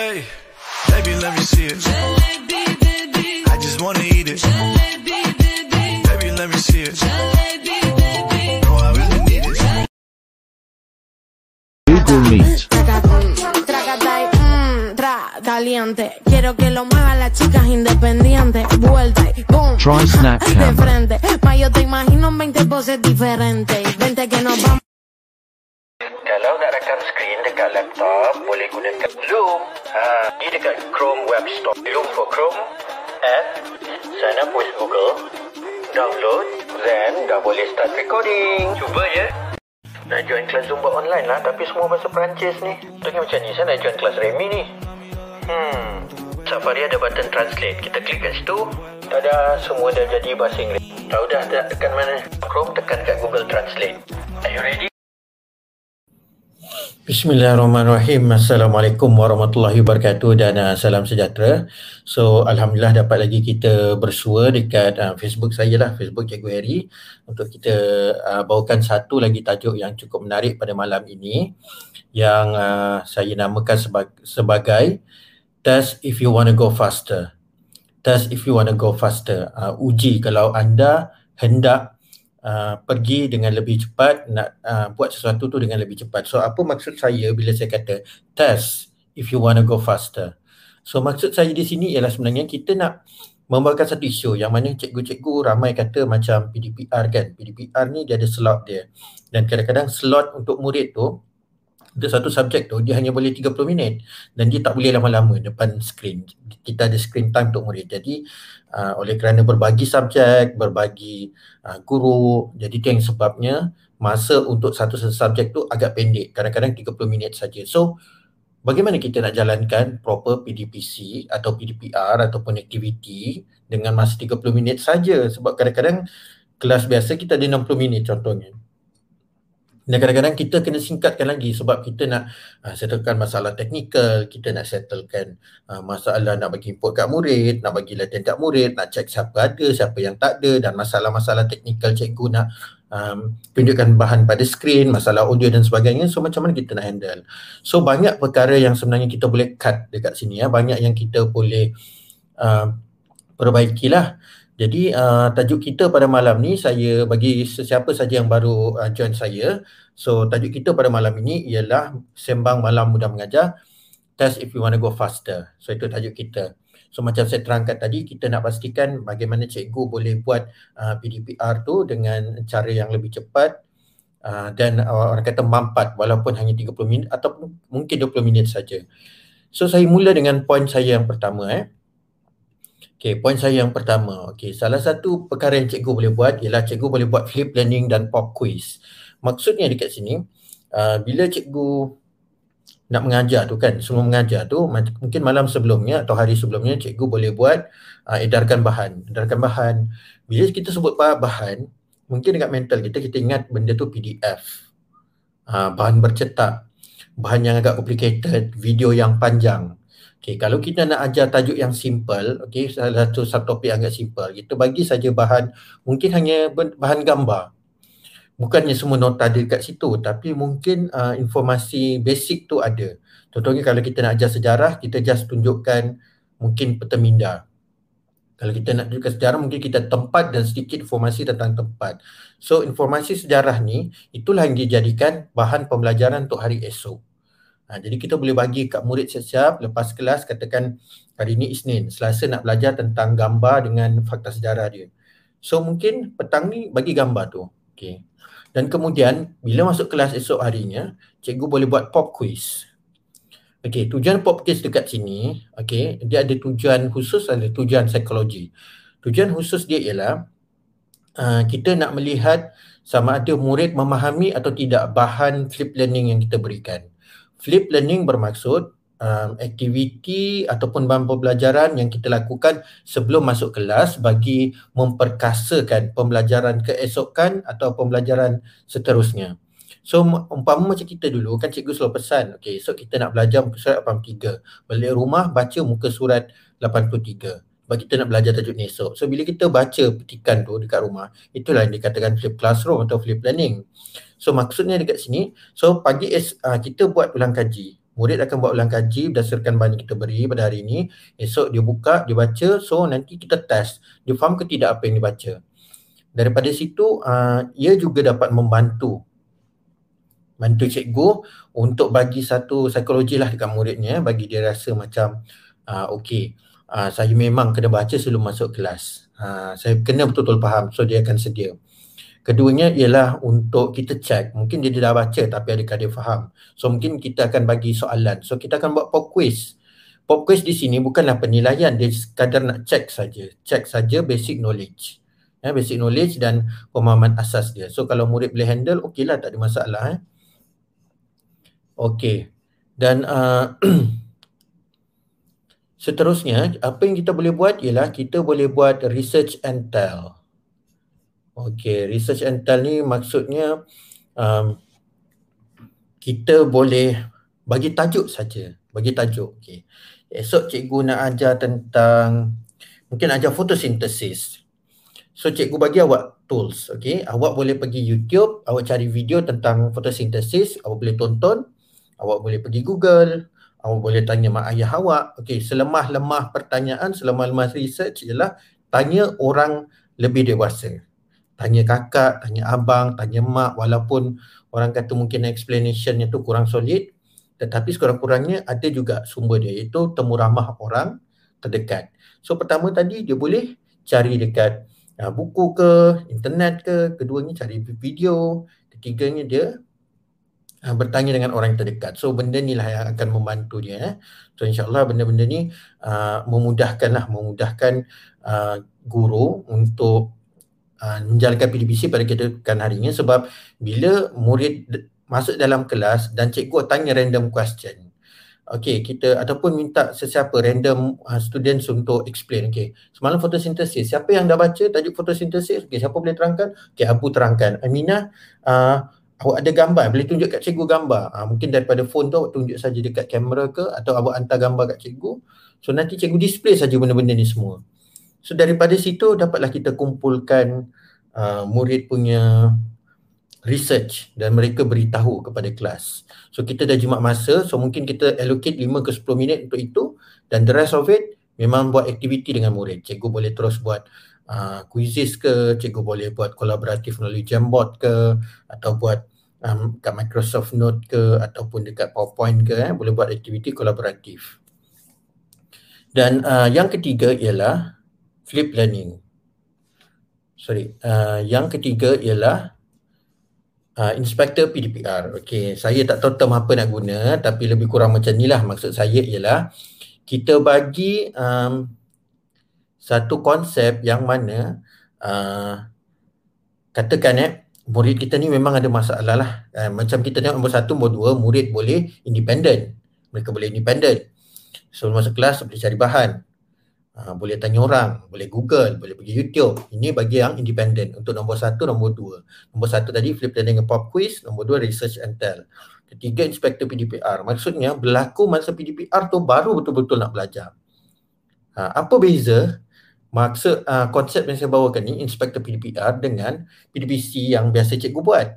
Hey, baby, let me see it. Jalebi, baby. I just wanna eat it. Jalebi, baby. Baby, let me see it. Jalebi, baby. No, I really need it. Google Meet. Caliente. Quiero que lo muevan las chicas independientes. Vuelta y boom. Try Snapchat. De frente. Ma, yo te imagino en 20 poses diferentes. Vente que nos vamos. Kalau nak rakam skrin dekat laptop, boleh gunakan Loom. Ni dekat Chrome Web Store. Loom for Chrome app. Sana push Google. Download. Then dah boleh start recording. Cuba je. Nak join kelas Zumba online lah, tapi semua bahasa Perancis ni. Tengok macam ni, saya nak join kelas Remy ni. Safari ada button Translate. Kita klik kat situ. Tada, semua dah jadi bahasa Inggeris. Tahu dah tak tekan mana? Chrome tekan kat Google Translate. Are you ready? Bismillahirrahmanirrahim. Assalamualaikum warahmatullahi wabarakatuh dan salam sejahtera. So alhamdulillah dapat lagi kita bersua dekat Facebook saya lah, Facebook Cikgu Harry, untuk kita bawakan satu lagi tajuk yang cukup menarik pada malam ini, yang saya namakan sebagai Test if you want to go faster. Test if you want to go faster. Uji kalau anda hendak pergi dengan lebih cepat, nak buat sesuatu tu dengan lebih cepat. So apa maksud saya bila saya kata test if you want to go faster? So maksud saya di sini ialah sebenarnya kita nak membawakan satu isu yang mana cikgu-cikgu ramai kata macam PDPR kan. PDPR ni dia ada slot dia, dan kadang-kadang slot untuk murid tu, dia satu subjek tu dia hanya boleh 30 minit dan dia tak boleh lama-lama depan skrin. Kita ada screen time untuk murid. Jadi oleh kerana berbagi subjek, berbagi guru, jadi itu yang sebabnya masa untuk satu subjek tu agak pendek, kadang-kadang 30 minit saja. So bagaimana kita nak jalankan proper PDPC atau PDPR ataupun aktiviti dengan masa 30 minit saja, sebab kadang-kadang kelas biasa kita ada 60 minit contohnya. Dan kadang-kadang kita kena singkatkan lagi sebab kita nak settlekan masalah teknikal, kita nak settlekan masalah nak bagi input kat murid, nak bagi latihan kat murid, nak cek siapa ada, siapa yang tak ada, dan masalah-masalah teknikal cikgu nak tunjukkan bahan pada skrin, masalah audio dan sebagainya. So macam mana kita nak handle? So banyak perkara yang sebenarnya kita boleh cut dekat sini ya, banyak yang kita boleh perbaikilah. Jadi tajuk kita pada malam ni, saya bagi sesiapa saja yang baru join saya. So tajuk kita pada malam ini ialah Sembang Malam Mudah Mengajar, Test if you want to go faster. So itu tajuk kita. So macam saya terangkan tadi, kita nak pastikan bagaimana cikgu boleh buat PDPR tu dengan cara yang lebih cepat dan orang kata mampat, walaupun hanya 30 minit ataupun mungkin 20 minit saja. So saya mula dengan poin saya yang pertama Okay, poin saya yang pertama. Okay, salah satu perkara yang cikgu boleh buat ialah cikgu boleh buat flip learning dan pop quiz. Maksudnya dekat sini, bila cikgu nak mengajar tu kan, semua mengajar tu, mungkin malam sebelumnya atau hari sebelumnya cikgu boleh buat edarkan bahan. Edarkan bahan. Bila kita sebut bahan, mungkin dekat mental kita, kita ingat benda tu PDF. Bahan bercetak, bahan yang agak complicated, video yang panjang. Okay, kalau kita nak ajar tajuk yang simple, okay, salah satu subtopik agak simple, kita bagi saja bahan, mungkin hanya bahan gambar. Bukannya semua nota ada dekat situ, tapi mungkin informasi basic tu ada. Contohnya kalau kita nak ajar sejarah, kita just tunjukkan mungkin peta minda. Kalau kita nak tunjukkan sejarah, mungkin kita tempat dan sedikit informasi tentang tempat. So informasi sejarah ni, itulah yang dijadikan bahan pembelajaran untuk hari esok. Jadi kita boleh bagi kat murid siap-siap lepas kelas, katakan hari ni Isnin, Selasa nak belajar tentang gambar dengan fakta sejarah dia. So mungkin petang ni bagi gambar tu. Okay. Dan kemudian bila masuk kelas esok harinya, cikgu boleh buat pop quiz. Okay, tujuan pop quiz dekat sini, okay, dia ada tujuan khusus, ada tujuan psikologi. Tujuan khusus dia ialah kita nak melihat sama ada murid memahami atau tidak bahan flip learning yang kita berikan. Flip learning bermaksud aktiviti ataupun bahan pembelajaran yang kita lakukan sebelum masuk kelas bagi memperkasakan pembelajaran keesokan atau pembelajaran seterusnya. So umpama macam kita dulu kan, cikgu selalu pesan, okay, esok kita nak belajar muka surat 83. Balik rumah baca muka surat 83. Sebab kita nak belajar tajuk ni esok. So bila kita baca petikan tu dekat rumah, itulah yang dikatakan flip classroom atau flip learning. So maksudnya dekat sini, so pagi kita buat ulang kaji. Murid akan buat ulang kaji berdasarkan bahan yang kita beri pada hari ini. Esok dia buka, dia baca. So nanti kita test, dia faham ke tidak apa yang dia baca. Daripada situ, ia juga dapat membantu cikgu untuk bagi satu psikologi lah dekat muridnya, bagi dia rasa macam saya memang kena baca sebelum masuk kelas, saya kena betul-betul faham, so dia akan sedia. Keduanya ialah untuk kita check, mungkin dia dah baca tapi adakah dia faham, so mungkin kita akan bagi soalan, so kita akan buat pop quiz. Pop quiz di sini bukanlah penilaian, dia sekadar nak check saja basic knowledge. Basic knowledge dan pemahaman asas dia. So kalau murid boleh handle, okey lah, tak ada masalah. Okey, dan seterusnya apa yang kita boleh buat ialah kita boleh buat research and tell. Okey, research and tell ni maksudnya kita boleh bagi tajuk saja, bagi tajuk. Okey, esok cikgu nak ajar tentang, mungkin ajar fotosintesis. So cikgu bagi awak tools, okey, awak boleh pergi YouTube, awak cari video tentang fotosintesis, awak boleh tonton. Awak boleh pergi Google, awak boleh tanya mak ayah awak. Okey, selemah-lemah pertanyaan, selemah-lemah research ialah tanya orang lebih dewasa. Tanya kakak, tanya abang, tanya mak, walaupun orang kata mungkin explanationnya tu kurang solid, tetapi sekurang-kurangnya ada juga sumber dia, iaitu temuramah orang terdekat. So pertama tadi dia boleh cari dekat buku ke, internet ke, keduanya cari video, ketiganya dia bertanya dengan orang terdekat. So benda ni lah yang akan membantu dia. So insyaAllah benda-benda ni memudahkan guru untuk menjalankan PDPC pada kedudukan harinya. Sebab bila murid masuk dalam kelas dan cikgu tanya random question, okey, kita ataupun minta sesiapa random students untuk explain. Okey, semalam fotosintesis, siapa yang dah baca tajuk fotosintesis? Okey, siapa boleh terangkan? Okey, Abu terangkan. Aminah, awak ada gambar, boleh tunjuk kat cikgu gambar. Mungkin daripada phone tu awak tunjuk saja dekat kamera ke, atau awak hantar gambar kat cikgu. So nanti cikgu display saja benda-benda ni semua. So daripada situ dapatlah kita kumpulkan murid punya research dan mereka beritahu kepada kelas. So kita dah jimat masa, so mungkin kita allocate 5 ke 10 minit untuk itu, dan the rest of it memang buat aktiviti dengan murid. Cikgu boleh terus buat quizzes ke, cikgu boleh buat kolaboratif melalui Jamboard ke, atau buat kat Microsoft Note ke, ataupun dekat PowerPoint ke, boleh buat aktiviti kolaboratif. Dan yang ketiga ialah flip learning. Inspektor PDPR. Okey, saya tak tahu term apa nak guna, tapi lebih kurang macam ni lah. Maksud saya ialah kita bagi satu konsep yang mana katakan murid kita ni memang ada masalah lah. Macam kita tengok nombor 1, nombor 2, murid boleh independen. Mereka boleh independen. Sebelum masuk kelas boleh cari bahan, boleh tanya orang, boleh Google, boleh pergi YouTube. Ini bagi yang independen untuk nombor 1, nombor 2. Nombor 1 tadi flip learning and pop quiz, nombor 2 research and tell, ketiga inspektor PDPR. Maksudnya berlaku masa PDPR tu baru betul-betul nak belajar. Apa beza maksud konsep yang saya bawakan ni, inspektor PDPR dengan PDPC yang biasa cikgu buat,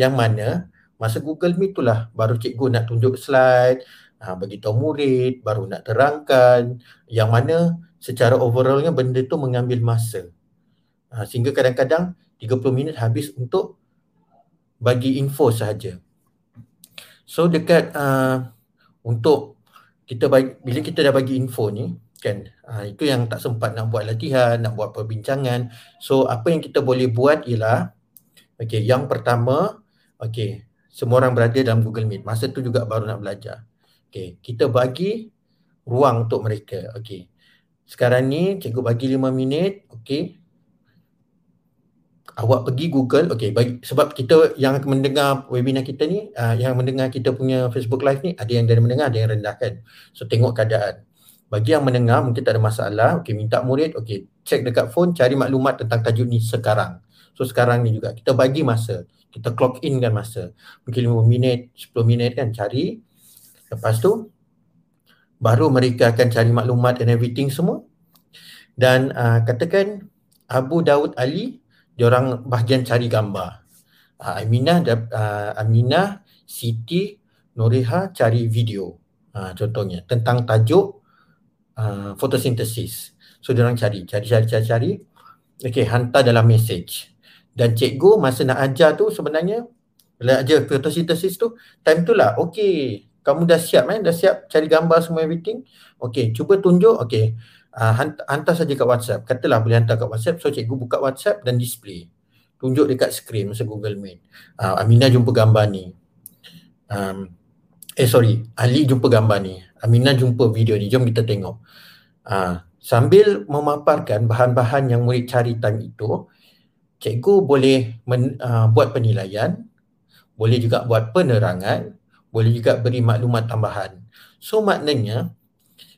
yang mana masa Google Meet itulah baru cikgu nak tunjuk slide, bagi tahu murid, baru nak terangkan, yang mana secara overallnya benda tu mengambil masa, sehingga kadang-kadang 30 minit habis untuk bagi info sahaja. So dekat untuk kita bagi, bila kita dah bagi info ni kan, itu yang tak sempat nak buat latihan, nak buat perbincangan. So apa yang kita boleh buat ialah, okey, yang pertama, okey, semua orang berada dalam Google Meet, masa tu juga baru nak belajar. Okey, kita bagi ruang untuk mereka. Okey, sekarang ni cikgu bagi 5 minit. Okey, awak pergi Google. Okey, sebab kita yang mendengar webinar kita ni, yang mendengar kita punya Facebook Live ni, ada yang dari mendengar, ada yang rendah kan. So tengok keadaan. Bagi yang mendengar mungkin tak ada masalah. Okey, minta murid, okey, check dekat phone, cari maklumat tentang tajuk ni sekarang. So sekarang ni juga kita bagi masa, kita clock in kan masa, mungkin 5 minit, 10 minit kan, cari. Lepas tu baru mereka akan cari maklumat and everything semua. Dan katakan Abu Daud Ali, diorang bahagian cari gambar. Aminah, Siti, Noreha cari video, contohnya tentang tajuk fotosintesis. So diorang cari. Okey, hantar dalam message. Dan cikgu masa nak ajar tu sebenarnya, bila ajar fotosintesis tu, time tu lah, okey, kamu dah siap kan? Dah siap cari gambar semua everything? Okey, cuba tunjuk, okey, hantar saja kat WhatsApp. Katalah boleh hantar kat WhatsApp, so cikgu buka WhatsApp dan display. Tunjuk dekat skrin masa Google Meet. Aminah jumpa gambar ni. Ali jumpa gambar ni, Aminah jumpa video ni, jom kita tengok. Sambil memaparkan bahan-bahan yang murid cari time itu, cikgu boleh buat penilaian, boleh juga buat penerangan, boleh juga beri maklumat tambahan. So maknanya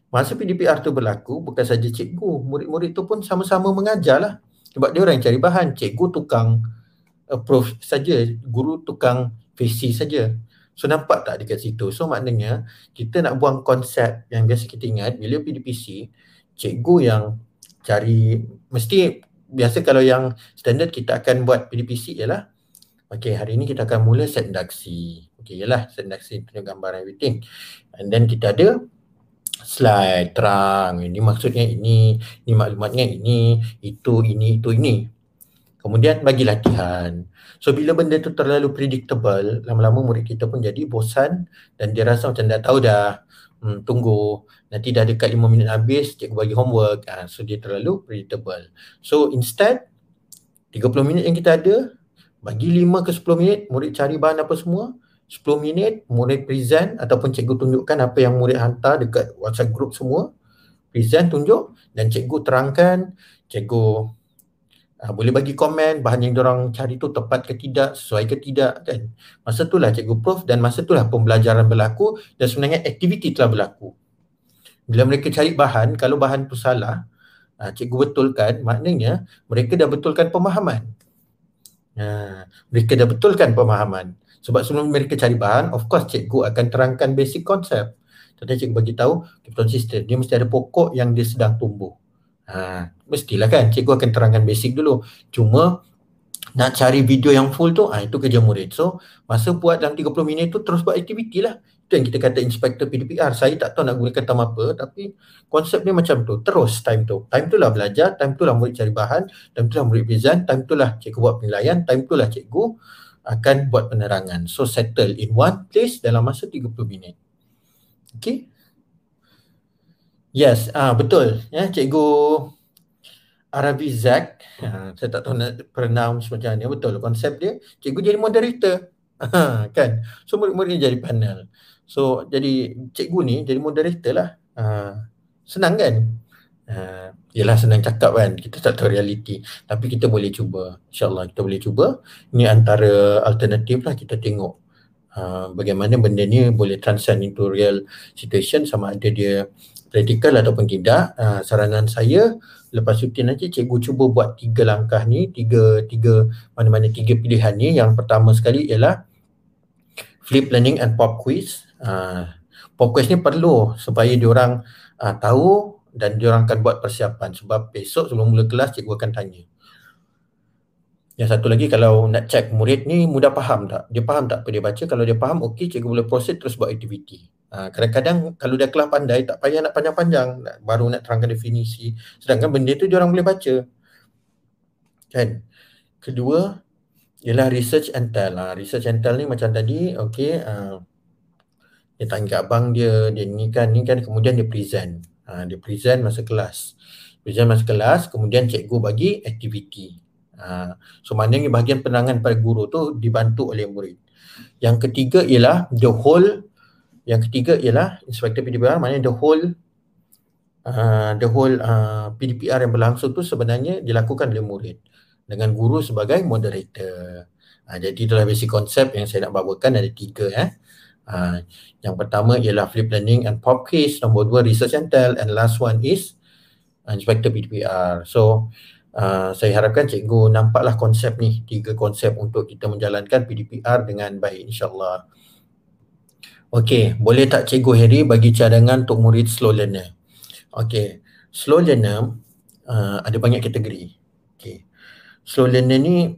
masa PDPR tu berlaku, bukan saja cikgu, murid-murid tu pun sama-sama mengajarlah. Sebab dia orang cari bahan, cikgu tukang approve saja, guru tukang visi saja. So nampak tak dekat situ? So maknanya kita nak buang konsep yang biasa kita ingat bila PDPC, cikgu yang cari, mesti biasa kalau yang standard kita akan buat PDPC ialah, okay, hari ni kita akan mula set redaksi. Okay, ialah set redaksi, tunjuk gambar everything. And then kita ada slide terang, ini maksudnya ini maklumatnya ini, itu, ini. Kemudian bagi latihan. So bila benda tu terlalu predictable, lama-lama murid kita pun jadi bosan dan dia rasa macam dah tahu dah, tunggu, nanti dah dekat 5 minit habis, cikgu bagi homework. So dia terlalu predictable. So instead, 30 minit yang kita ada, bagi 5 ke 10 minit, murid cari bahan apa semua. 10 minit, murid present ataupun cikgu tunjukkan apa yang murid hantar dekat WhatsApp group semua. Present, tunjuk dan cikgu terangkan, cikgu boleh bagi komen bahan yang diorang cari tu tepat ke tidak, sesuai ke tidak kan. Masa tu lah cikgu prof dan masa tu lah pembelajaran berlaku dan sebenarnya aktiviti telah berlaku. Bila mereka cari bahan, kalau bahan tu salah, cikgu betulkan, maknanya mereka dah betulkan pemahaman. Mereka dah betulkan pemahaman. Sebab sebelum mereka cari bahan, of course cikgu akan terangkan basic konsep. Tetapi cikgu bagi tahu konsisten, dia mesti ada pokok yang dia sedang tumbuh. Mestilah kan, cikgu akan terangkan basic dulu. Cuma nak cari video yang full tu, itu kerja murid. So masa buat dalam 30 minit tu, terus buat aktiviti lah. Itu yang kita kata inspektor PDPR. Saya tak tahu nak gunakan term apa, tapi konsep dia macam tu. Terus time tu, time tu lah belajar, time tu lah murid cari bahan, time tu lah murid present, time tu lah cikgu buat penilaian, time tu lah cikgu akan buat penerangan. So settle in one place dalam masa 30 minit. Okay. Yes, betul. Cikgu Arabi Zak, saya tak tahu nak pronounce macam mana, betul konsep dia. Cikgu jadi moderator, kan? So murid-murid jadi panel. So jadi cikgu ni jadi moderator lah. Senang kan? Yelah senang cakap kan, kita tak tahu realiti. Tapi kita boleh cuba, insyaAllah kita boleh cuba. Ini antara alternatif lah, kita tengok bagaimana benda ni boleh transcend into real situation, sama ada dia praktikal ataupun tidak. Saranan saya lepas rutin nanti cikgu cuba buat 3 langkah ni, tiga mana-mana 3 pilihan ni. Yang pertama sekali ialah flip learning and pop quiz. Pop quiz ni perlu supaya diorang tahu dan diorang akan buat persiapan, sebab besok sebelum mula kelas cikgu akan tanya. Yang satu lagi, kalau nak check murid ni mudah faham tak? Dia faham tak apa dia baca? Kalau dia faham, okey, cikgu boleh proceed terus buat aktiviti. Kadang-kadang kalau dia kelas pandai, tak payah nak panjang-panjang, baru nak terangkan definisi. Sedangkan benda tu diorang boleh baca. Kan? Kedua, ialah research and tell. Research and tell ni macam tadi, okey, dia tanya kat abang dia, dia ni kan, kemudian dia present. Dia present masa kelas. Kemudian cikgu bagi aktiviti. So maknanya bahagian penerangan pada guru tu dibantu oleh murid. Yang ketiga ialah inspektor PDPR, maknanya the whole PDPR yang berlangsung tu sebenarnya dilakukan oleh murid dengan guru sebagai moderator. Jadi itulah basic konsep yang saya nak bawakan, ada 3. Yang pertama ialah flip learning and pop quiz, nombor 2 research and tell, and last one is inspektor PDPR. So saya harapkan cikgu nampaklah konsep ni, 3 konsep untuk kita menjalankan PDPR dengan baik, insyaAllah. Okey, boleh tak Cikgu Harry bagi cadangan untuk murid slow learner? Okey, slow learner ada banyak kategori. Okey, slow learner ni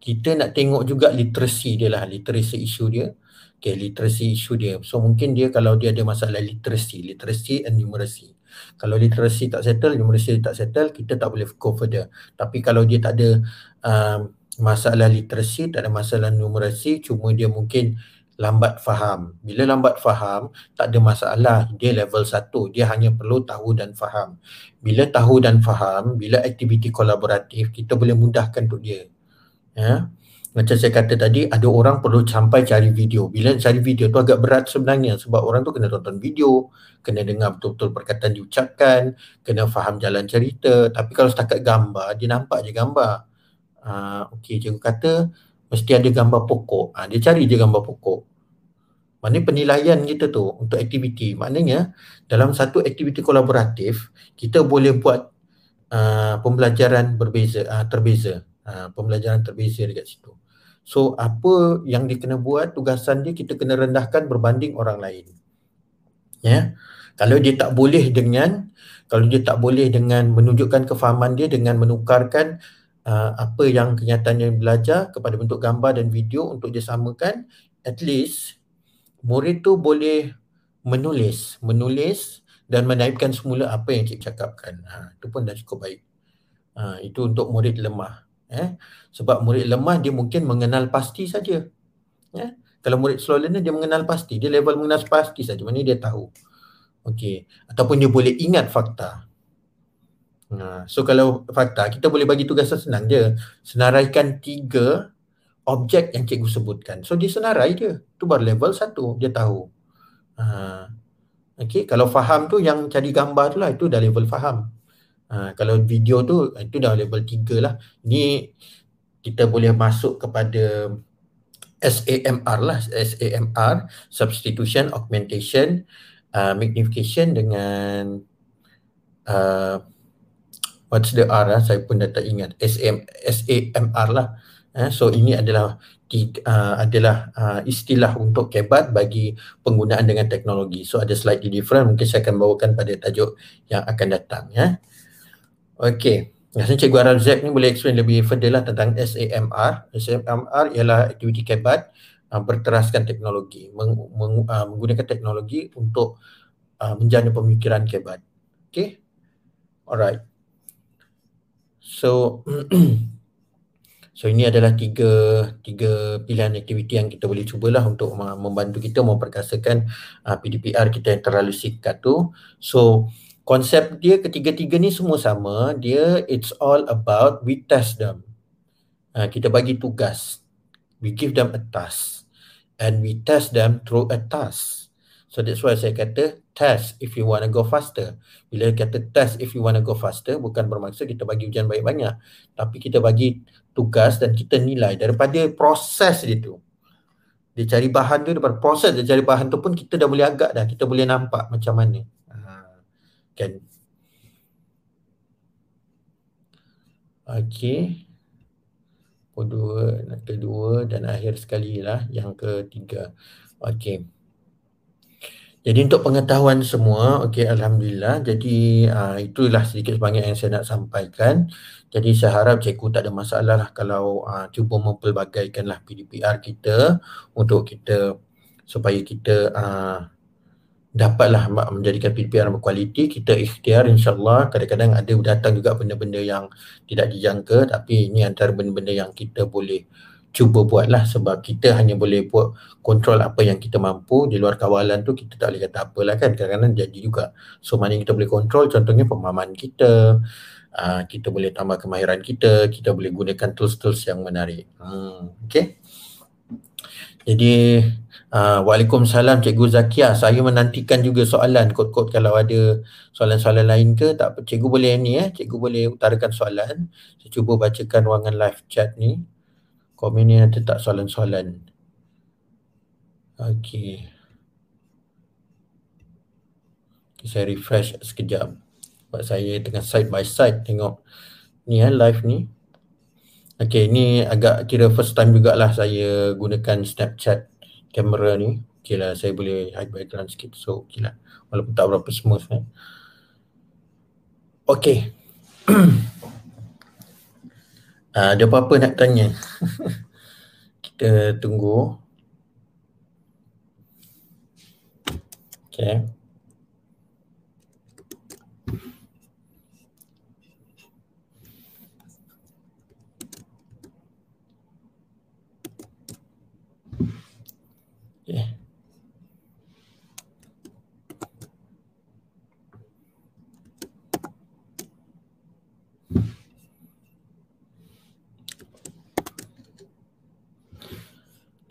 kita nak tengok juga literasi dia lah, literasi isu dia. Okay, literacy issue dia. So mungkin dia kalau dia ada masalah literacy and numeracy. Kalau literacy tak settle, numeracy tak settle, kita tak boleh go further. Tapi kalau dia tak ada masalah literacy, tak ada masalah numeracy, cuma dia mungkin lambat faham. Bila lambat faham, tak ada masalah. Dia level 1. Dia hanya perlu tahu dan faham. Bila tahu dan faham, bila aktiviti kolaboratif, kita boleh mudahkan untuk dia. Ya? Macam saya kata tadi, ada orang perlu sampai cari video. Bila cari video tu agak berat sebenarnya sebab orang tu kena tonton video, kena dengar betul-betul perkataan diucapkan, kena faham jalan cerita. Tapi kalau setakat gambar, dia nampak je gambar. Okey, cikgu kata mesti ada gambar pokok. Dia cari je gambar pokok. Maknanya penilaian kita tu untuk aktiviti. Maknanya dalam satu aktiviti kolaboratif, kita boleh buat pembelajaran berbeza, terbeza. Pembelajaran terbeza dekat situ. So apa yang dia kena buat, tugasan dia kita kena rendahkan berbanding orang lain. Ya. Yeah? Kalau dia tak boleh dengan menunjukkan kefahaman dia dengan menukarkan apa yang kenyataannya belajar kepada bentuk gambar dan video untuk dia samakan, at least murid tu boleh menulis dan menaipkan semula apa yang cikgu cakapkan. Itu pun dah cukup baik. Itu untuk murid lemah. Sebab murid lemah dia mungkin mengenal pasti saja. Kalau murid slow learner dia mengenal pasti, dia level mengenal pasti saja, maknanya dia tahu. Okey, ataupun dia boleh ingat fakta. So kalau fakta, kita boleh bagi tugasan senang je. Senaraikan 3 objek yang cikgu sebutkan. So dia senarai dia. Tu baru level 1, dia tahu. Okay, kalau faham tu yang cari gambar tu lah, itu dah level faham. Kalau video tu, itu dah level 3 lah. Ni kita boleh masuk kepada SAMR lah. SAMR, Substitution, Augmentation, Magnification dengan... what's the R lah, saya pun dah tak ingat. SAMR lah. So ini adalah istilah untuk kebat bagi penggunaan dengan teknologi. So ada slightly different, mungkin saya akan bawakan pada tajuk yang akan datang. Okey, rasanya Cikgu Arif Razak ni boleh explain lebih further lah tentang SAMR. SAMR ialah aktiviti kebat berteraskan teknologi, menggunakan teknologi untuk menjana pemikiran kebat. Okey, alright. So ini adalah tiga pilihan aktiviti yang kita boleh cubalah untuk membantu kita memperkasakan PDPR kita yang terlalu singkat tu. So konsep dia ketiga-tiga ni semua sama. Dia it's all about we test them. Kita bagi tugas. We give them a task and we test them through a task. So that's why saya kata test if you want to go faster. Bila kata test if you want to go faster, bukan bermaksud kita bagi ujian banyak-banyak. Tapi kita bagi tugas dan kita nilai daripada proses dia tu. Dia cari bahan tu, daripada proses dia cari bahan tu pun kita dah boleh agak dah. Kita boleh nampak macam mana. Kan? Okey. Kedua dan akhir sekali lah yang ketiga. Okey. Jadi untuk pengetahuan semua, okey, Alhamdulillah. Jadi itulah sedikit sebanyak yang saya nak sampaikan. Jadi saya harap cikgu tak ada masalah lah kalau cuba mempelbagaikanlah PDPR kita untuk kita supaya kita dapatlah menjadikan PDPR berkualiti. Kita ikhtiar insyaAllah. Kadang-kadang ada datang juga benda-benda yang tidak dijangka, tapi ini antara benda-benda yang kita boleh cuba buatlah sebab kita hanya boleh buat kontrol apa yang kita mampu. Di luar kawalan tu kita tak boleh kata apalah kan, kadang-kadang jadi juga. So maknanya kita boleh kontrol, contohnya pemahaman kita, kita boleh tambah kemahiran kita, kita boleh gunakan tools-tools yang menarik. Okay. Jadi Waalaikumsalam Cikgu Zakia, saya menantikan juga soalan kod-kod. Kalau ada soalan-soalan lain ke tak apa, cikgu boleh cikgu boleh utarakan soalan. Saya cuba bacakan ruangan live chat ni. Komen ni nanti tak soalan-soalan. Okey. Saya refresh sekejap. Sebab saya tengah side by side tengok ni live ni. Okey, ni agak kira first time jugalah saya gunakan Snapchat kamera ni. Okey lah, saya boleh hide background sikit. So okey lah. Walaupun tak berapa smooth. Okey. Ada apa-apa nak tanya? Kita tunggu. Okay.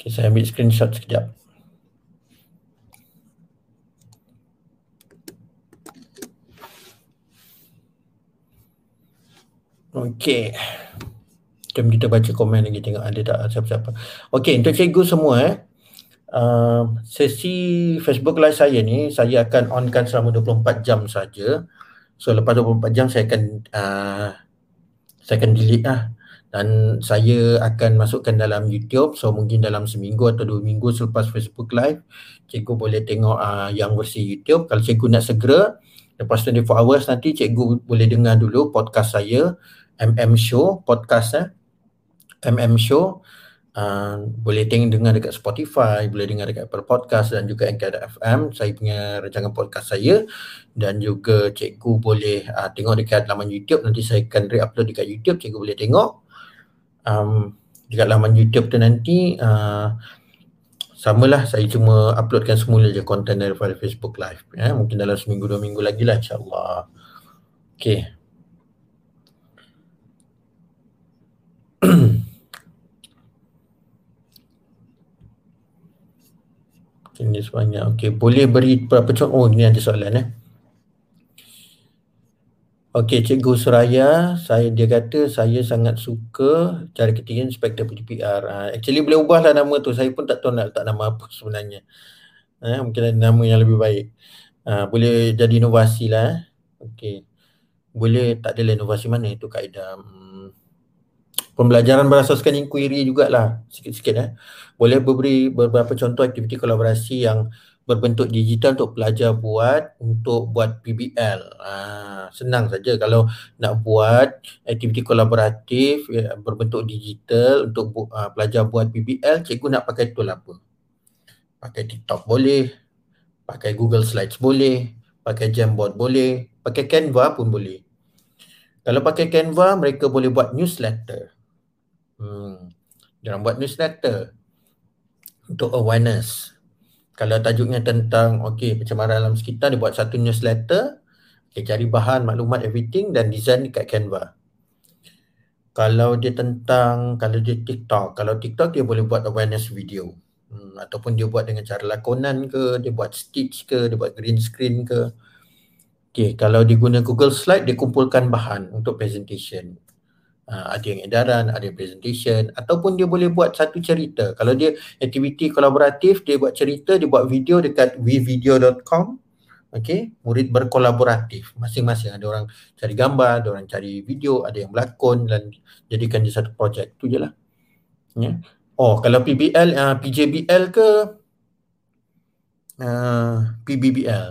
Saya ambil screenshot sekejap. Okey. Jom kita baca komen lagi, tengok ada tak siapa-siapa. Okey, untuk cikgu semua sesi Facebook Live saya ni saya akan onkan selama 24 jam saja. So lepas 24 jam saya akan delete lah. Dan saya akan masukkan dalam YouTube, so mungkin dalam seminggu atau 2 minggu selepas Facebook Live cikgu boleh tengok yang versi YouTube. Kalau cikgu nak segera, lepas 24 hours nanti cikgu boleh dengar dulu podcast saya, MM Show podcast MM Show. Boleh dengar dekat Spotify, boleh dengar dekat Apple Podcast dan juga NKD FM, saya punya rancangan podcast saya. Dan juga cikgu boleh tengok dekat laman YouTube, nanti saya akan re-upload dekat YouTube, cikgu boleh tengok. Dekat laman YouTube tu nanti samalah, saya cuma uploadkan semula je konten daripada Facebook Live. Mungkin dalam seminggu 2 minggu lagi lah, insyaAllah. Okay. Ini sebanyak. Okay, boleh beri berapa contoh? Oh, ini ada soalan Okey, Cikgu Suraya, dia kata saya sangat suka cara ketiga Inspektor PDPR. Actually boleh ubahlah nama tu. Saya pun tak tahu nak letak nama apa sebenarnya. Mungkin ada nama yang lebih baik. Boleh jadi inovasi lah. Okey. Boleh tak ada inovasi mana itu kaedah pembelajaran berasaskan inquiry jugalah sikit-sikit Boleh beri beberapa contoh aktiviti kolaborasi yang berbentuk digital untuk pelajar buat untuk PBL. Senang saja kalau nak buat aktiviti kolaboratif berbentuk digital untuk pelajar buat PBL, cikgu nak pakai tool apa? Pakai TikTok boleh, pakai Google Slides boleh, pakai Jamboard boleh, pakai Canva pun boleh. Kalau pakai Canva, mereka boleh buat newsletter. Diorang buat newsletter untuk awareness. Kalau tajuknya tentang pencemaran alam sekitar, dia buat satu newsletter, cari bahan, maklumat, everything dan design dekat Canva. Kalau dia TikTok, dia boleh buat awareness video. Ataupun dia buat dengan cara lakonan ke, dia buat stitch ke, dia buat green screen ke. Kalau dia guna Google Slide, dia kumpulkan bahan untuk presentation. Ada yang edaran, ada yang presentation, ataupun dia boleh buat satu cerita. Kalau dia aktiviti kolaboratif, dia buat cerita, dia buat video dekat wevideo.com. Okey, murid berkolaboratif. Masing-masing ada orang cari gambar, ada orang cari video, ada yang berlakon dan jadikan dia satu projek. Tu je lah. Yeah. Oh, kalau PBL, PJBL ke PBBL.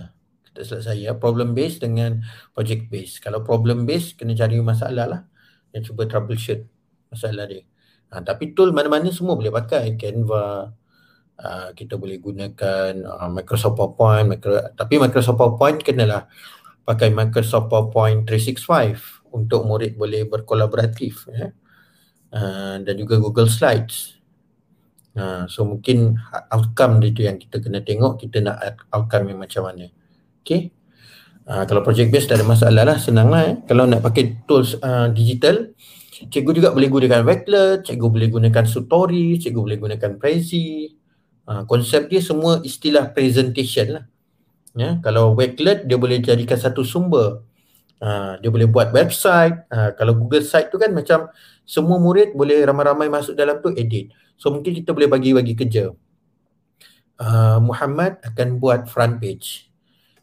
Tak silap saya, problem based dengan project based. Kalau problem based, kena cari masalah lah. Yang cuba troubleshoot masalah dia. Tapi tool mana-mana semua boleh pakai. Canva, kita boleh gunakan Microsoft PowerPoint. Tapi Microsoft PowerPoint kenalah pakai Microsoft PowerPoint 365 untuk murid boleh berkolaboratif. Dan juga Google Slides. So mungkin outcome dia tu yang kita kena tengok, kita nak outcome yang macam mana. Okay. Kalau project based tak ada masalah lah, senang lah Kalau nak pakai tools digital, cikgu juga boleh gunakan Wakelet, cikgu boleh gunakan Sutori, cikgu boleh gunakan Prezi. Konsep dia semua istilah presentation lah. Kalau Wakelet, dia boleh jadikan satu sumber. Dia boleh buat website. Kalau Google Site tu kan macam semua murid boleh ramai-ramai masuk dalam tu edit. So mungkin kita boleh bagi-bagi kerja. Muhammad akan buat front page.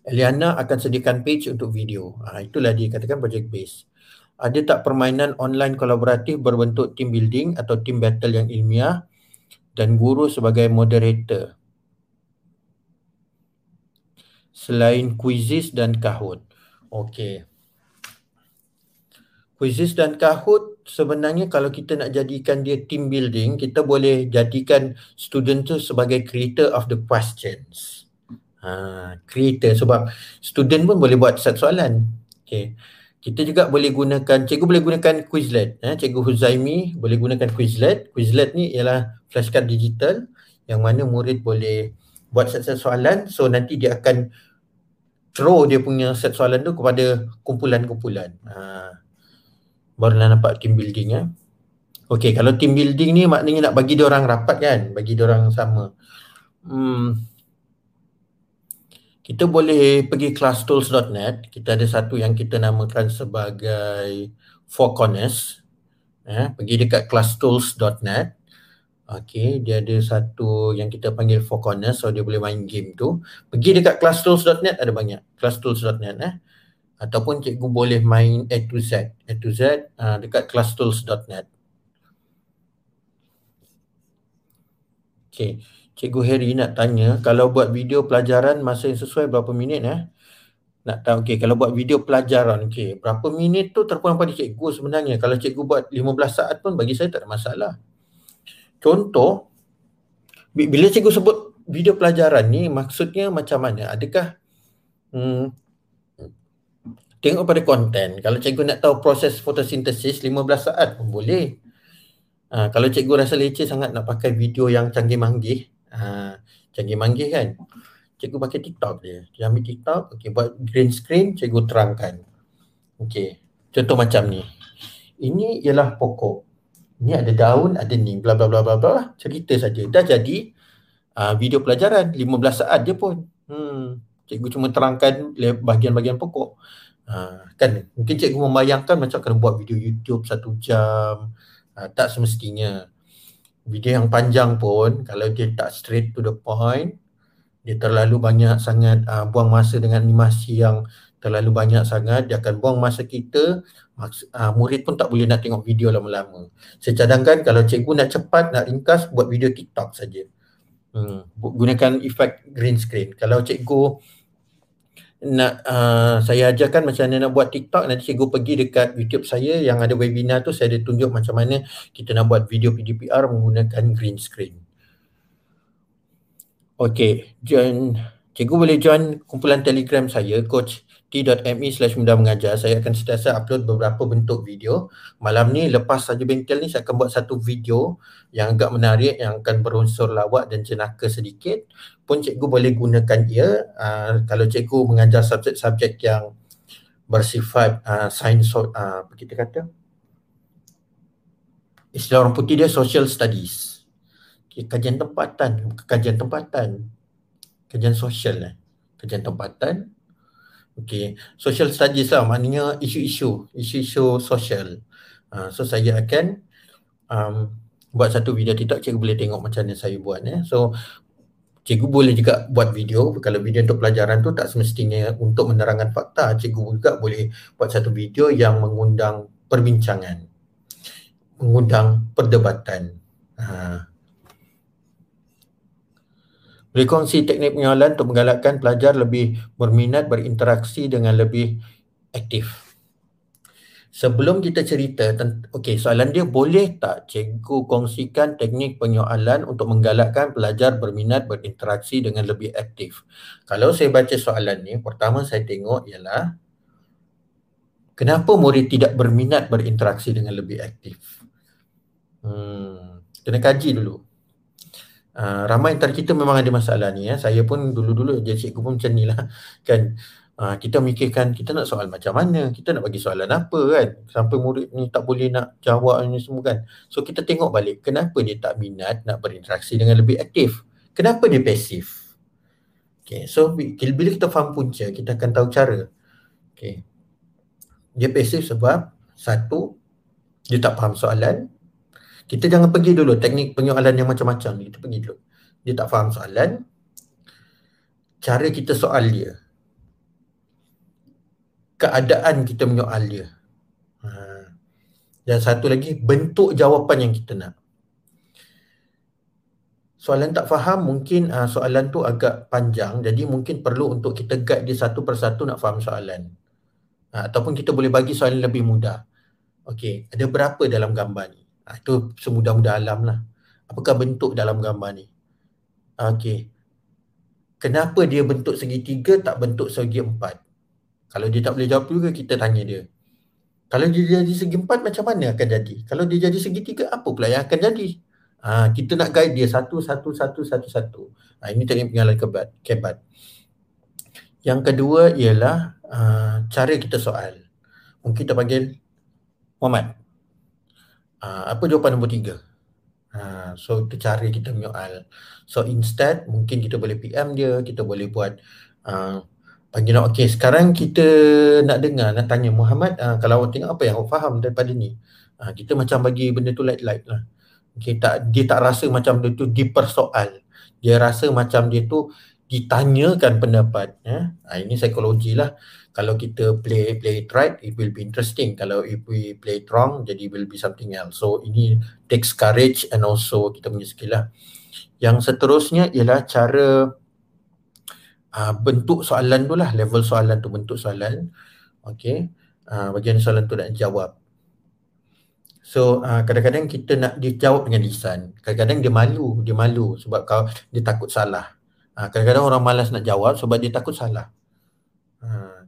Eliana akan sediakan page untuk video. Itulah dikatakan project based. Ada tak permainan online kolaboratif berbentuk team building atau team battle yang ilmiah dan guru sebagai moderator? Selain quizzes dan Kahoot. Okey. Quizzes dan Kahoot sebenarnya kalau kita nak jadikan dia team building, kita boleh jadikan student tu sebagai creator of the questions. Creator, sebab student pun boleh buat satu soalan. Okay. Kita juga boleh gunakan, cikgu boleh gunakan Quizlet. Cikgu Huzaimi boleh gunakan Quizlet. Quizlet ni ialah flashcard digital yang mana murid boleh buat set soalan. So nanti dia akan throw dia punya set soalan tu kepada kumpulan-kumpulan. Barulah nampak team building ya. Okey, kalau team building ni maknanya nak bagi dia orang rapat kan, bagi dia orang sama. Kita boleh pergi classtools.net. Kita ada satu yang kita namakan sebagai Four Corners. Pergi dekat classtools.net. Okey, dia ada satu yang kita panggil Four Corners, so dia boleh main game tu. Pergi dekat classtools.net, ada banyak. Classtools.net ataupun cikgu boleh main A to Z. A to Z dekat classtools.net. Okey. Cikgu Harry nak tanya, kalau buat video pelajaran masa yang sesuai berapa minit Nak tahu, okey, kalau buat video pelajaran, okey, berapa minit tu terpulang pada cikgu sebenarnya. Kalau cikgu buat 15 saat pun bagi saya tak ada masalah. Contoh, bila cikgu sebut video pelajaran ni, maksudnya macam mana? Adakah tengok pada konten. Kalau cikgu nak tahu proses fotosintesis, 15 saat pun boleh. Kalau cikgu rasa leceh sangat nak pakai video yang canggih-manggih, canggih-manggih kan, cikgu pakai TikTok dia. Dia ambil TikTok, okay, buat green screen, cikgu terangkan. Okey, contoh macam ni. Ini ialah pokok. Ini ada daun, ada ni, bla bla bla bla bla. Cerita saja. Dah jadi video pelajaran, 15 saat dia pun. Cikgu cuma terangkan bahagian-bahagian pokok. Kan mungkin cikgu membayangkan macam kena buat video YouTube 1 jam. Tak semestinya. Video yang panjang pun kalau dia tak straight to the point, dia terlalu banyak sangat buang masa dengan animasi yang terlalu banyak sangat, dia akan buang masa kita. Murid pun tak boleh nak tengok video lama-lama. Secadangkan kalau cikgu nak cepat, nak ringkas, buat video TikTok saja. Gunakan efek green screen. Kalau cikgu nak saya ajarkan macam mana nak buat TikTok, nanti cikgu pergi dekat YouTube saya yang ada webinar tu, saya ada tunjuk macam mana kita nak buat video PDPR menggunakan green screen. Okey, join, cikgu boleh join kumpulan Telegram saya, coach.t.me/mudahmengajar. Saya akan sentiasa upload beberapa bentuk video. Malam ni lepas saja bengkel ni, saya akan buat satu video yang agak menarik, yang akan berunsur lawak dan jenaka sedikit. Pun cikgu boleh gunakan dia kalau cikgu mengajar subjek-subjek yang bersifat sains, apa kita kata, istilah orang putih dia social studies, kajian tempatan, kajian sosial kajian tempatan. Okey, social studies lah, maknanya isu-isu sosial. So saya akan buat satu video TikTok, cikgu boleh tengok macam mana saya buat. So cikgu boleh juga buat video. Kalau video untuk pelajaran tu tak semestinya untuk menerangkan fakta, cikgu juga boleh buat satu video yang mengundang perbincangan, mengundang perdebatan. Boleh kongsi teknik pengawalan untuk menggalakkan pelajar lebih berminat berinteraksi dengan lebih aktif. Sebelum kita cerita, okey, soalan dia, boleh tak cikgu kongsikan teknik pengawalan untuk menggalakkan pelajar berminat berinteraksi dengan lebih aktif? Kalau saya baca soalan ni, pertama saya tengok ialah kenapa murid tidak berminat berinteraksi dengan lebih aktif? Kena kaji dulu. Ramai antara kita memang ada masalah ni ya. Saya pun dulu-dulu jadi cikgu pun macam ni lah kan. Kita mikirkan kita nak soal macam mana, kita nak bagi soalan apa kan, sampai murid ni tak boleh nak jawab ni semua kan. So kita tengok balik, kenapa dia tak minat nak berinteraksi dengan lebih aktif, kenapa dia pasif. Okay, so bila kita faham punca, kita akan tahu cara. Okay, dia pasif sebab satu, dia tak faham soalan. Kita jangan pergi dulu teknik penyoalan yang macam-macam, kita pergi dulu. Dia tak faham soalan, cara kita soal dia, keadaan kita menyoal dia, dan satu lagi bentuk jawapan yang kita nak. Soalan tak faham, mungkin soalan tu agak panjang, jadi mungkin perlu untuk kita guide dia satu persatu nak faham soalan. Ataupun kita boleh bagi soalan lebih mudah. Okey, ada berapa dalam gambar ni? Itu semudah-mudah alam lah. Apakah bentuk dalam gambar ni? Okey, kenapa dia bentuk segitiga tak bentuk segi empat? Kalau dia tak boleh jawab juga, kita tanya dia. Kalau dia jadi segi empat, macam mana akan jadi? Kalau dia jadi segitiga, apa pula yang akan jadi? Kita nak guide dia satu. Ini teknik pengenalan kebat. Yang kedua ialah cara kita soal. Mungkin kita panggil Muhammad. Apa jawapan nombor 3? So itu cara kita menyoal. So instead mungkin kita boleh PM dia, kita boleh buat panggilan. Okay, sekarang kita nak dengar, nak tanya Muhammad, kalau awak tengok apa yang awak faham daripada ni? Kita macam bagi benda tu light-light lah. Okay, dia tak rasa macam dia tu dipersoal. Dia rasa macam dia tu ditanyakan pendapat. Ini psikologi lah. Kalau kita play it right, it will be interesting. Kalau if we play it wrong, jadi it will be something else. So ini takes courage and also kita punya skill lah. Yang seterusnya ialah cara bentuk soalan tu lah. Level soalan tu, bentuk soalan. Okay, bagian soalan tu nak jawab. So kadang-kadang kita nak dia jawab dengan lisan. Kadang-kadang dia malu sebab dia takut salah. Kadang-kadang orang malas nak jawab sebab dia takut salah.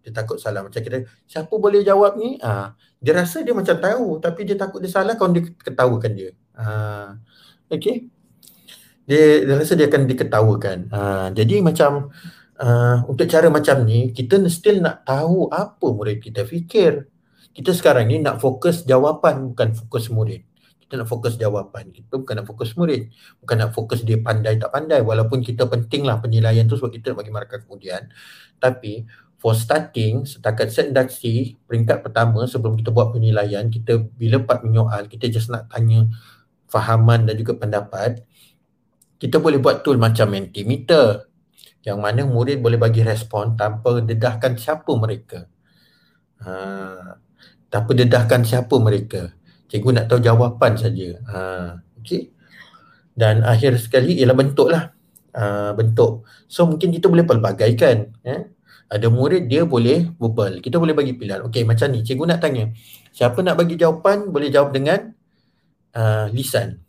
Dia takut salah. Macam kita, siapa boleh jawab ni? Dia rasa dia macam tahu tapi dia takut dia salah, kalau dia ketawakan dia. Okay. Dia rasa dia akan diketawakan. Jadi macam untuk cara macam ni, kita still nak tahu apa murid kita fikir. Kita sekarang ni nak fokus jawapan, bukan fokus murid. Kita nak fokus jawapan, kita bukan nak fokus murid, bukan nak fokus dia pandai tak pandai, walaupun kita pentinglah penilaian tu sebab kita nak bagi markah kemudian. Tapi for starting, setakat set induksi peringkat pertama sebelum kita buat penilaian, kita bila part menyoal, kita just nak tanya fahaman dan juga pendapat. Kita boleh buat tool macam Mentimeter yang mana murid boleh bagi respon tanpa dedahkan siapa mereka. Cikgu nak tahu jawapan saja. Okay. Dan akhir sekali ialah bentuk. So mungkin kita boleh pelbagaikan. Ada murid dia boleh verbal. Kita boleh bagi pilihan. Okay, macam ni. Cikgu nak tanya, siapa nak bagi jawapan boleh jawab dengan lisan.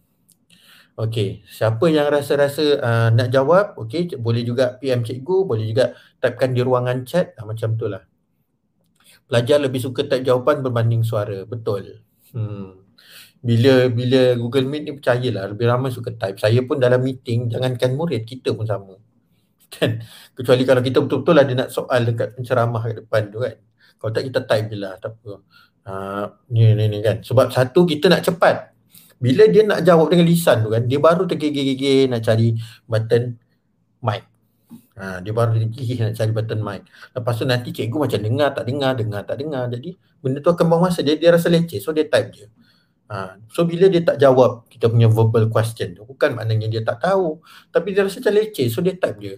Okay, siapa yang rasa-rasa nak jawab, okay, boleh juga PM cikgu, boleh juga typekan di ruangan chat. Macam tu lah. Pelajar lebih suka type jawapan berbanding suara. Betul. Bila Google Meet ni, percayalah lebih ramai suka type. Saya pun dalam meeting, jangankan murid, kita pun sama kan, kecuali kalau kita betul-betul lah dia nak soal dekat penceramah kat depan tu kan. Kalau tak, kita type je lah, tak apa. Ni kan, sebab satu kita nak cepat. Bila dia nak jawab dengan lisan tu kan, dia baru tergigih-gigih nak cari button mic. Dia baru tergigih nak cari button mic. Lepas tu nanti cikgu macam dengar tak dengar. Jadi benda tu akan buang masa. Dia rasa leceh, so dia type je. So bila dia tak jawab kita punya verbal question tu, bukan maknanya dia tak tahu, tapi dia rasa macam leceh, so dia type je.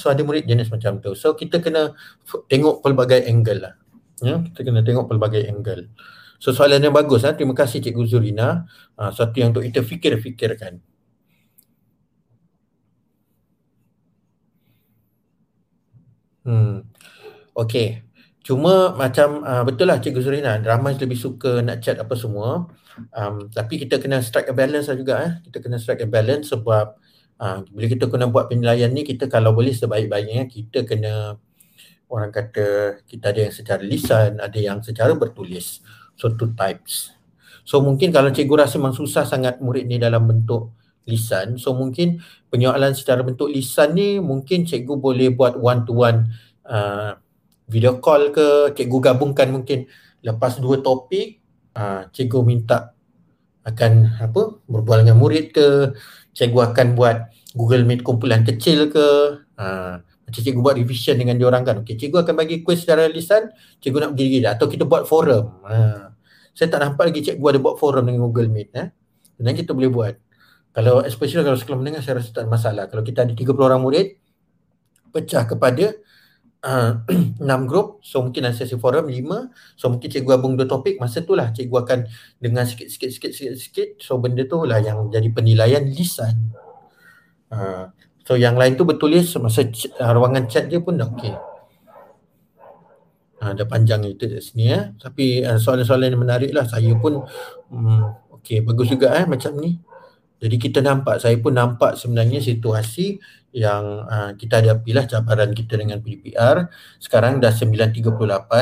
So ada murid jenis macam tu. So kita kena tengok pelbagai angle lah. Kita kena tengok pelbagai angle. So soalan yang bagus lah. Terima kasih Cikgu Zurina. Satu yang untuk kita fikirkan. Okay. Cuma macam betul lah Cikgu Zurina, ramai lebih suka nak chat apa semua. Tapi kita kena strike a balance lah juga. Kita kena strike a balance sebab bila kita kena buat penilaian ni, kita kalau boleh sebaik-baiknya kita kena, orang kata, kita ada yang secara lisan, ada yang secara bertulis. So two types. So mungkin kalau cikgu rasa memang susah sangat murid ni dalam bentuk lisan, so mungkin penyoalan secara bentuk lisan ni mungkin cikgu boleh buat one-to-one video call ke, cikgu gabungkan mungkin lepas dua topik, cikgu minta akan berbual dengan murid ke, cikgu akan buat Google Meet kumpulan kecil ke, macam cikgu buat revision dengan diorang kan. Okey, cikgu akan bagi kuis secara lisan, cikgu nak berdiri dah, atau kita buat forum. Saya tak nampak lagi cikgu ada buat forum dengan Google Meet. Dan kita boleh buat. Kalau especially kalau sekolah menengah, saya rasa tak ada masalah. Kalau kita ada 30 orang murid, pecah kepada 6 grup, so mungkin ada sesi forum 5, so mungkin cikgu gabung 2 topik. Masa tu lah cikgu akan dengar sikit-sikit, so benda tu lah yang jadi penilaian lisan. So yang lain tu bertulis, masa ruangan chat dia pun dah okey. Dah panjang itu kat sini tapi soalan-soalan yang menarik lah. Saya pun okey, bagus juga macam ni. Jadi kita nampak, saya pun nampak sebenarnya situasi yang kita hadapilah cabaran kita dengan PDPR. Sekarang dah 9.38,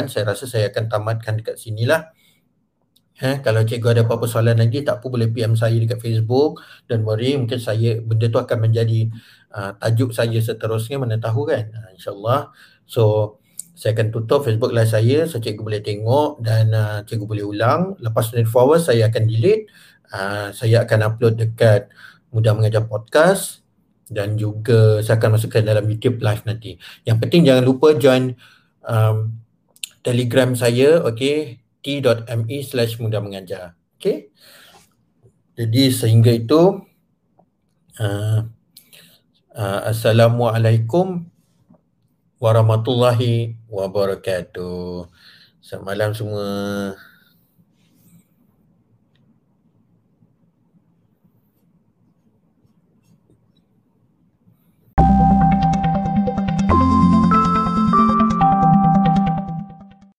saya rasa saya akan tamatkan dekat sinilah. Kalau cikgu ada apa-apa soalan lagi, tak apa boleh PM saya dekat Facebook dan worry, mungkin saya benda tu akan menjadi tajuk saya seterusnya, mana tahu kan, insyaAllah. So saya akan tutup Facebook live saya, so cikgu boleh tengok dan cikgu boleh ulang. Lepas 24 hours saya akan delete, saya akan upload dekat Mudah Mengajar Podcast dan juga saya akan masukkan dalam YouTube live nanti. Yang penting jangan lupa join Telegram saya, okay, t.me/mudahmengajar. Okay. Jadi sehingga itu Assalamualaikum warahmatullahi wabarakatuh. Selamat malam semua.